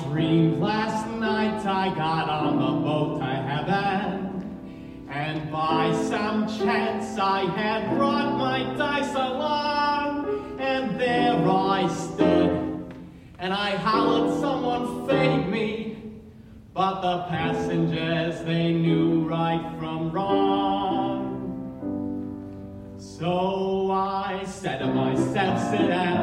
dreams last night. I got on the boat to heaven, and by some chance I had brought my dice along, and there I stood, and I hollered, someone fade me. But the passengers, they knew right from wrong. So I said to myself, sit down.